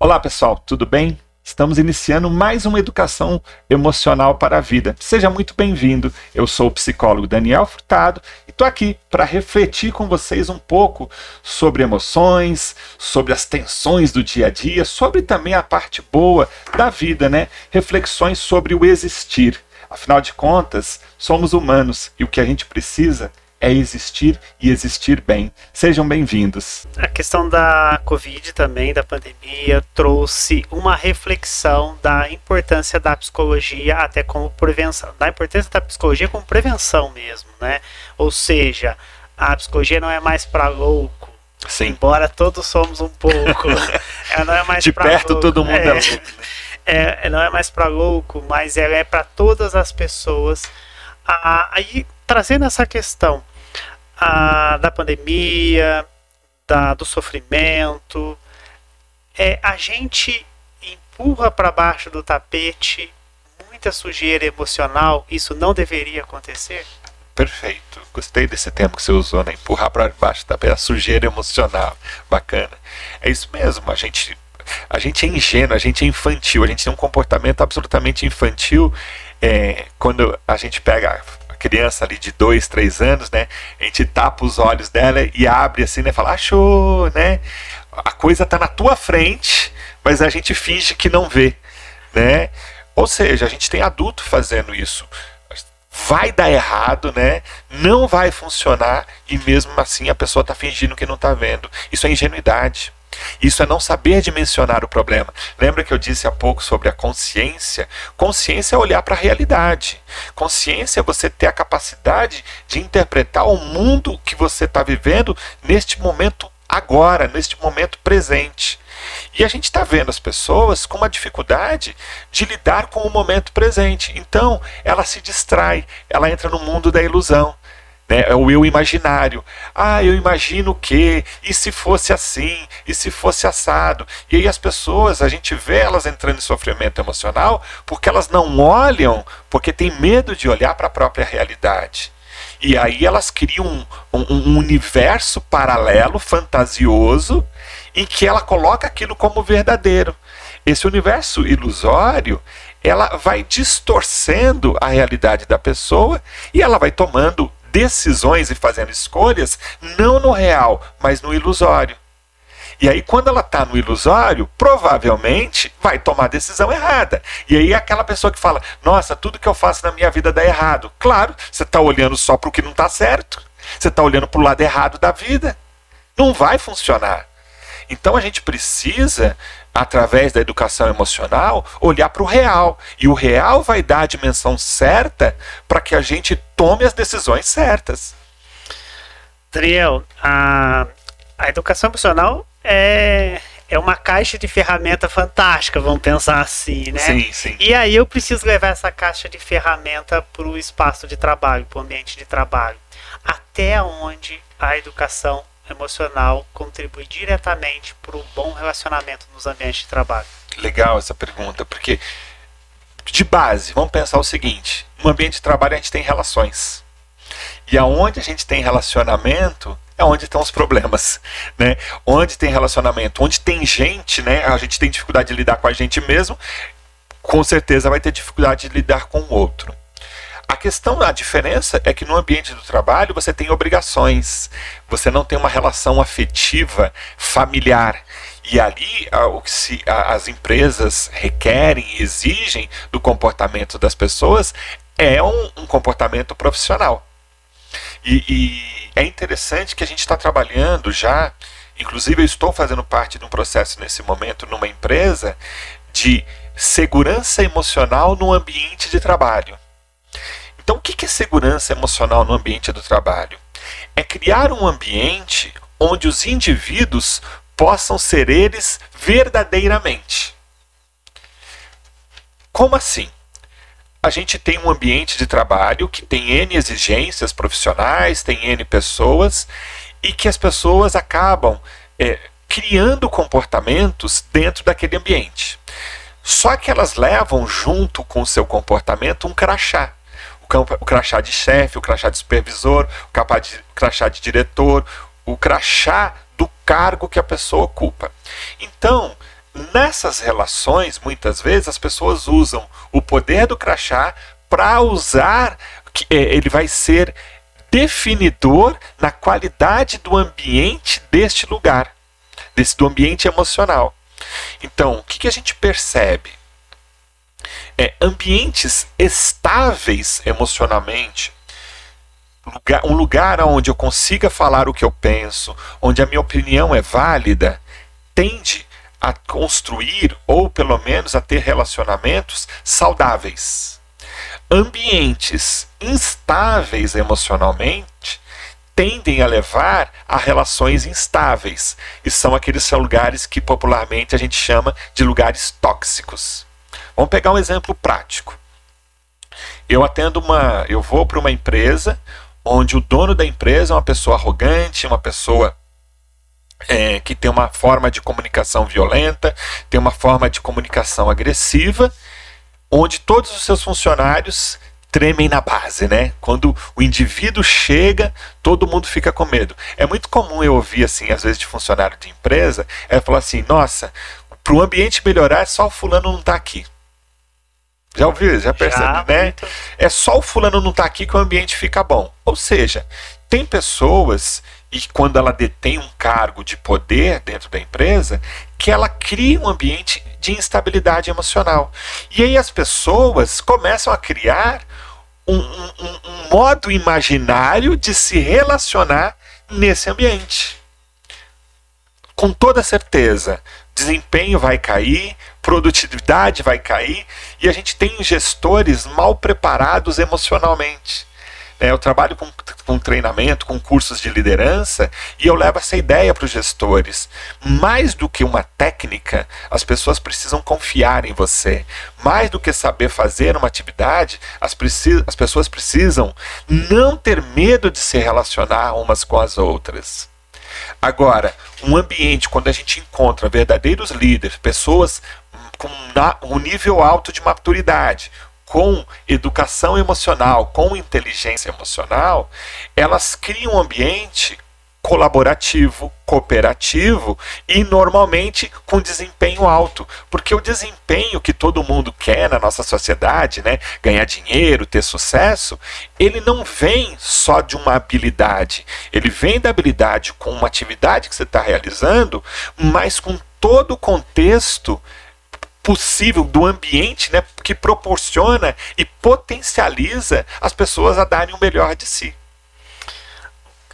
Olá pessoal, tudo bem? Estamos iniciando mais uma Educação Emocional para a Vida. Seja muito bem-vindo, eu sou o psicólogo Daniel Furtado e estou aqui para refletir com vocês um pouco sobre emoções, sobre as tensões do dia a dia, sobre também a parte boa da vida, né? Reflexões sobre o existir. Afinal de contas, somos humanos e o que a gente precisa é existir e existir bem. Sejam bem-vindos. A questão da Covid também, da pandemia, trouxe uma reflexão da importância da psicologia até como prevenção, da importância da psicologia como prevenção mesmo, né? Ou seja, a psicologia não é mais para louco. Sim. Embora todos somos um pouco. Ela não é mais de perto louco. Todo mundo é louco. Não é mais para louco, mas ela é para todas as pessoas. Aí trazendo essa questão da pandemia, do sofrimento, a gente empurra para baixo do tapete muita sujeira emocional. Isso não deveria acontecer? Perfeito. Gostei desse termo que você usou, né? Empurrar para baixo do tapete, a sujeira emocional. Bacana. É isso mesmo, a gente é ingênuo, a gente é infantil, a gente tem um comportamento absolutamente infantil. Quando a gente pega criança ali de 2, 3 anos, né? A gente tapa os olhos dela e abre assim, né? Fala, achou, né? A coisa tá na tua frente, mas a gente finge que não vê, né? Ou seja, a gente tem adulto fazendo isso. Vai dar errado, né? Não vai funcionar e mesmo assim a pessoa tá fingindo que não tá vendo. Isso é ingenuidade. Isso é não saber dimensionar o problema. Lembra que eu disse há pouco sobre a consciência? Consciência é olhar para a realidade. Consciência é você ter a capacidade de interpretar o mundo que você está vivendo neste momento agora, neste momento presente. E a gente está vendo as pessoas com uma dificuldade de lidar com o momento presente. Então, ela se distrai, ela entra no mundo da ilusão. É o eu imaginário. Ah, eu imagino que, e se fosse assim, e se fosse assado. E aí as pessoas, a gente vê elas entrando em sofrimento emocional porque elas não olham, porque tem medo de olhar para a própria realidade. E aí elas criam um universo paralelo, fantasioso, em que ela coloca aquilo como verdadeiro. Esse universo ilusório, ela vai distorcendo a realidade da pessoa e ela vai tomando decisões e fazendo escolhas não no real, mas no ilusório. E aí quando ela está no ilusório, provavelmente vai tomar a decisão errada. E aí aquela pessoa que fala, nossa, tudo que eu faço na minha vida dá errado. Claro, você está olhando só para o que não está certo. Você está olhando para o lado errado da vida. Não vai funcionar. Então a gente precisa, através da educação emocional, olhar para o real. E o real vai dar a dimensão certa para que a gente tome as decisões certas. Daniel, a educação emocional é uma caixa de ferramenta fantástica, vamos pensar assim, né? Sim, sim. E aí eu preciso levar essa caixa de ferramenta para o espaço de trabalho, para o ambiente de trabalho. Até onde a educação emocional contribui diretamente para o bom relacionamento nos ambientes de trabalho? Legal essa pergunta, porque de base, vamos pensar o seguinte, no ambiente de trabalho a gente tem relações, e aonde a gente tem relacionamento é onde estão os problemas, né? Onde tem relacionamento, onde tem gente, né? A gente tem dificuldade de lidar com a gente mesmo, com certeza vai ter dificuldade de lidar com o outro. A questão, a diferença é que no ambiente do trabalho você tem obrigações, você não tem uma relação afetiva, familiar. E ali as empresas requerem e exigem do comportamento das pessoas é um comportamento profissional. E é interessante que a gente está trabalhando já, inclusive eu estou fazendo parte de um processo nesse momento numa empresa de segurança emocional no ambiente de trabalho. Então, o que é segurança emocional no ambiente do trabalho? É criar um ambiente onde os indivíduos possam ser eles verdadeiramente. Como assim? A gente tem um ambiente de trabalho que tem N exigências profissionais, tem N pessoas, e que as pessoas acabam criando comportamentos dentro daquele ambiente. Só que elas levam junto com o seu comportamento um crachá. O crachá de chefe, o crachá de supervisor, o crachá de diretor, o crachá do cargo que a pessoa ocupa. Então, Nessas relações, muitas vezes, as pessoas usam o poder do crachá para usar, ele vai ser definidor na qualidade do ambiente deste lugar, do ambiente emocional. Então, o que a gente percebe? Ambientes estáveis emocionalmente, um lugar onde eu consiga falar o que eu penso, onde a minha opinião é válida, tende a construir ou pelo menos a ter relacionamentos saudáveis. Ambientes instáveis emocionalmente tendem a levar a relações instáveis, e são aqueles lugares que popularmente a gente chama de lugares tóxicos. Vamos pegar um exemplo prático. Eu vou para uma empresa onde o dono da empresa é uma pessoa arrogante, uma pessoa que tem uma forma de comunicação violenta, tem uma forma de comunicação agressiva, onde todos os seus funcionários tremem na base, né? Quando o indivíduo chega, todo mundo fica com medo. É muito comum eu ouvir, assim, às vezes de funcionário de empresa, falar assim, nossa, para o ambiente melhorar, só o fulano não está aqui. Já ouviu? Já percebeu, né? É só o fulano não tá aqui que o ambiente fica bom. Ou seja, tem pessoas, e quando ela detém um cargo de poder dentro da empresa, que ela cria um ambiente de instabilidade emocional. E aí as pessoas começam a criar um modo imaginário de se relacionar nesse ambiente. Com toda certeza, desempenho vai cair, produtividade vai cair, e a gente tem gestores mal preparados emocionalmente. Eu trabalho com treinamento, com cursos de liderança, e eu levo essa ideia para os gestores. Mais do que uma técnica, as pessoas precisam confiar em você. Mais do que saber fazer uma atividade, as pessoas precisam não ter medo de se relacionar umas com as outras. Agora, um ambiente, quando a gente encontra verdadeiros líderes, pessoas com um nível alto de maturidade, com educação emocional, com inteligência emocional, elas criam um ambiente colaborativo, cooperativo e normalmente com desempenho alto, porque o desempenho que todo mundo quer na nossa sociedade, né, ganhar dinheiro, ter sucesso, ele não vem só de uma habilidade, ele vem da habilidade com uma atividade que você está realizando, mas com todo o contexto possível do ambiente, né, que proporciona e potencializa as pessoas a darem o melhor de si.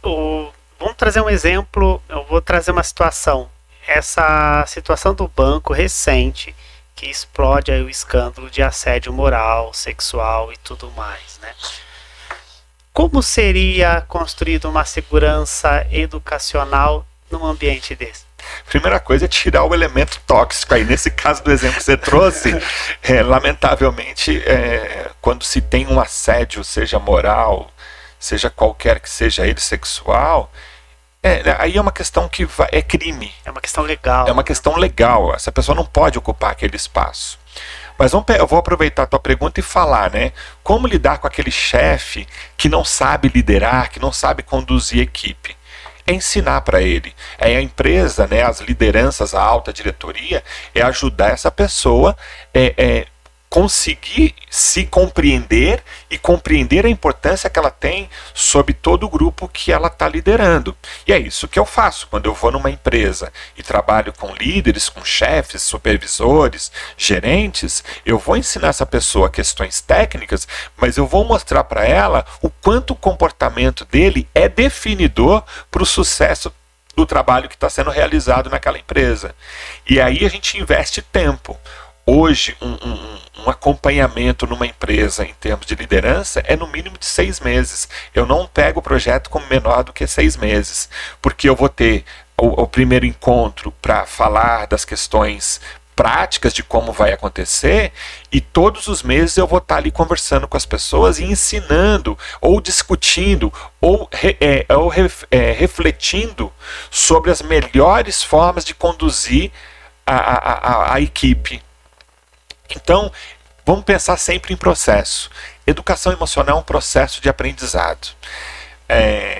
Vamos trazer um exemplo, eu vou trazer uma situação. Essa situação do banco recente, que explode aí o escândalo de assédio moral, sexual e tudo mais, né? Como seria construída uma segurança educacional num ambiente desse? Primeira coisa é tirar o elemento tóxico. Aí, nesse caso do exemplo que você trouxe, lamentavelmente, quando se tem um assédio, seja moral, seja qualquer que seja ele, sexual, aí é uma questão que é crime. É uma questão legal. É uma questão legal. Essa pessoa não pode ocupar aquele espaço. Mas eu vou aproveitar a tua pergunta e falar, né? Como lidar com aquele chefe que não sabe liderar, que não sabe conduzir equipe? É ensinar para ele. É a empresa, né, as lideranças, a alta diretoria, é ajudar essa pessoa conseguir se compreender e compreender a importância que ela tem sobre todo o grupo que ela está liderando. E é isso que eu faço quando eu vou numa empresa e trabalho com líderes, com chefes, supervisores, gerentes. Eu vou ensinar essa pessoa questões técnicas, mas eu vou mostrar para ela o quanto o comportamento dele é definidor para o sucesso do trabalho que está sendo realizado naquela empresa. E aí a gente investe tempo. Hoje, um acompanhamento numa empresa em termos de liderança é no mínimo de 6 meses. Eu não pego o projeto como menor do que 6 meses, porque eu vou ter o primeiro encontro para falar das questões práticas de como vai acontecer, e todos os meses eu vou estar ali conversando com as pessoas e ensinando, ou discutindo, ou, refletindo sobre as melhores formas de conduzir a equipe. Então, vamos pensar sempre em processo. Educação emocional é um processo de aprendizado.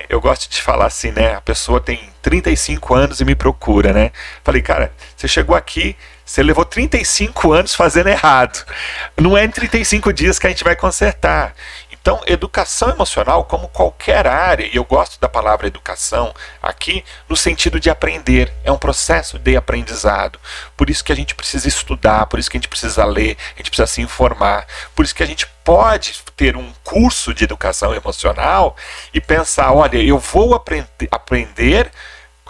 eu gosto de falar assim, né? A pessoa tem 35 anos e me procura, né? Falei, cara, você chegou aqui, você levou 35 anos fazendo errado. Não é em 35 dias que a gente vai consertar. Então, educação emocional, como qualquer área, e eu gosto da palavra educação aqui, no sentido de aprender, é um processo de aprendizado. Por isso que a gente precisa estudar, por isso que a gente precisa ler, a gente precisa se informar, por isso que a gente pode ter um curso de educação emocional e pensar, olha, eu vou aprender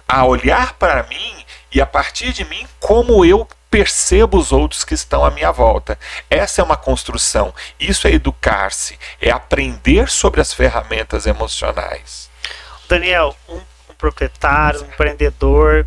a olhar para mim e a partir de mim como eu percebo os outros que estão à minha volta. Essa é uma construção, isso é educar-se, é aprender sobre as ferramentas emocionais. Daniel, um proprietário, um empreendedor,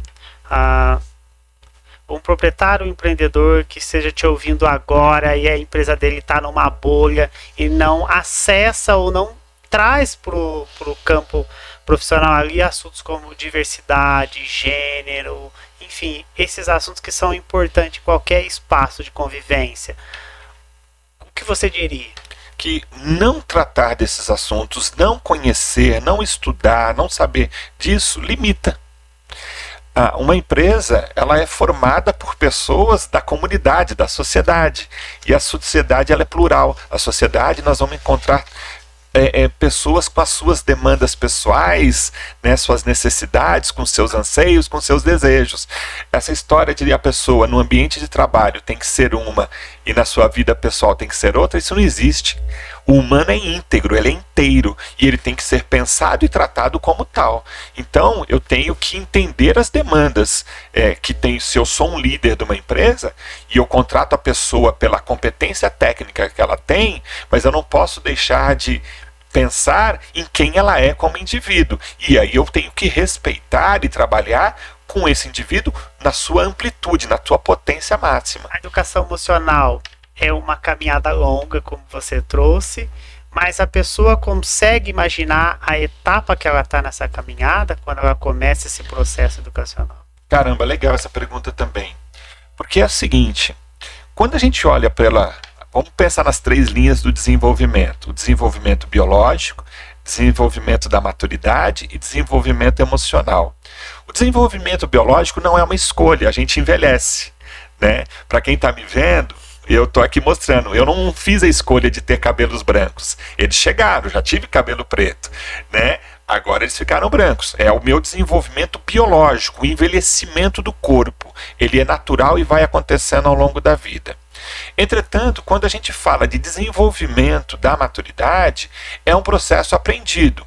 um empreendedor que esteja te ouvindo agora e a empresa dele está numa bolha e não acessa ou não traz para o campo profissional ali assuntos como diversidade, gênero, enfim, esses assuntos que são importantes em qualquer espaço de convivência. O que você diria? Que não tratar desses assuntos, não conhecer, não estudar, não saber disso, limita. Uma empresa, ela é formada por pessoas da comunidade, da sociedade. E a sociedade, ela é plural. A sociedade, nós vamos encontrar pessoas com as suas demandas pessoais, né, suas necessidades, com seus anseios, com seus desejos. Essa história de a pessoa no ambiente de trabalho tem que ser uma e na sua vida pessoal tem que ser outra, isso não existe. O humano é íntegro, ele é inteiro e ele tem que ser pensado e tratado como tal. Então eu tenho que entender as demandas que tem. Se eu sou um líder de uma empresa e eu contrato a pessoa pela competência técnica que ela tem, mas eu não posso deixar de pensar em quem ela é como indivíduo. E aí eu tenho que respeitar e trabalhar com esse indivíduo na sua amplitude, na sua potência máxima. A educação emocional é uma caminhada longa, como você trouxe, mas a pessoa consegue imaginar a etapa que ela está nessa caminhada quando ela começa esse processo educacional? Caramba, legal essa pergunta também. Porque é o seguinte, quando a gente olha pela... Vamos pensar nas três linhas do desenvolvimento. O desenvolvimento biológico, desenvolvimento da maturidade e desenvolvimento emocional. O desenvolvimento biológico não é uma escolha, a gente envelhece, né? Para quem está me vendo, eu estou aqui mostrando, eu não fiz a escolha de ter cabelos brancos. Eles chegaram, já tive cabelo preto, né? Agora eles ficaram brancos. É o meu desenvolvimento biológico, o envelhecimento do corpo. Ele é natural e vai acontecendo ao longo da vida. Entretanto, quando a gente fala de desenvolvimento da maturidade, é um processo aprendido.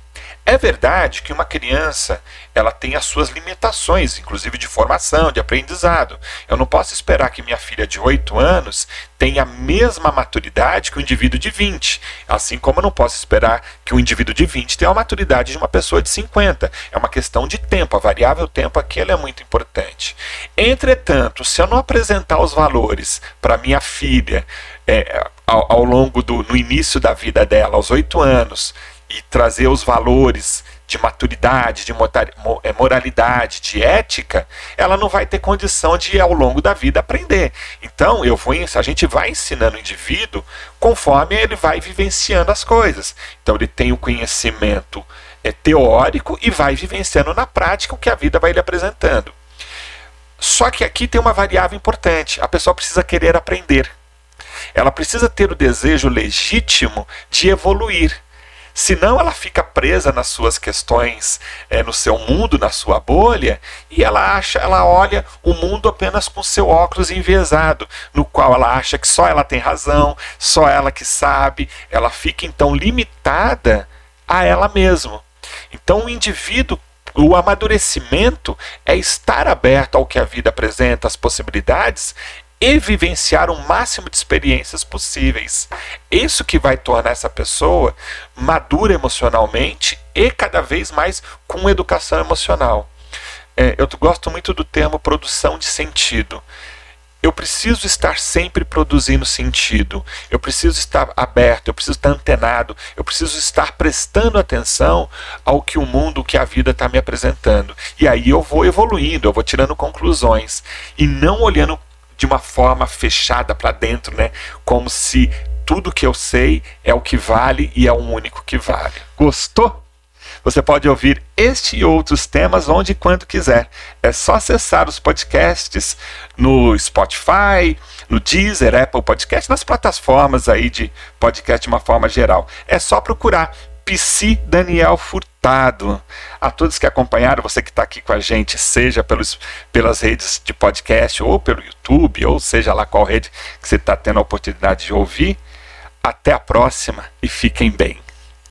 É verdade que uma criança, ela tem as suas limitações, inclusive de formação, de aprendizado. Eu não posso esperar que minha filha de 8 anos tenha a mesma maturidade que um indivíduo de 20. Assim como eu não posso esperar que um indivíduo de 20 tenha a maturidade de uma pessoa de 50. É uma questão de tempo, a variável tempo aqui ela é muito importante. Entretanto, se eu não apresentar os valores para minha filha ao longo no início da vida dela, aos 8 anos, e trazer os valores de maturidade, de moralidade, de ética, ela não vai ter condição de, ao longo da vida, aprender. Então, a gente vai ensinando o indivíduo conforme ele vai vivenciando as coisas. Então, ele tem o conhecimento teórico e vai vivenciando na prática o que a vida vai lhe apresentando. Só que aqui tem uma variável importante. A pessoa precisa querer aprender. Ela precisa ter o desejo legítimo de evoluir. Senão ela fica presa nas suas questões, no seu mundo, na sua bolha, e ela olha o mundo apenas com seu óculos enviesado, no qual ela acha que só ela tem razão, só ela que sabe, ela fica então limitada a ela mesma. Então o indivíduo, o amadurecimento é estar aberto ao que a vida apresenta, às possibilidades, e vivenciar o máximo de experiências possíveis. Isso que vai tornar essa pessoa madura emocionalmente e cada vez mais com educação emocional. Eu gosto muito do termo produção de sentido. Eu preciso estar sempre produzindo sentido, eu preciso estar aberto, eu preciso estar antenado, eu preciso estar prestando atenção ao que o mundo, o que a vida está me apresentando. E aí eu vou evoluindo, eu vou tirando conclusões e não olhando de uma forma fechada para dentro, né? Como se tudo que eu sei é o que vale e é o único que vale. Gostou? Você pode ouvir este e outros temas onde e quando quiser. É só acessar os podcasts no Spotify, no Deezer, Apple Podcast, nas plataformas aí de podcast de uma forma geral. É só procurar PC Daniel Furtado. A todos que acompanharam, você que está aqui com a gente, seja pelas redes de podcast ou pelo YouTube, ou seja lá qual rede que você está tendo a oportunidade de ouvir. Até a próxima e fiquem bem.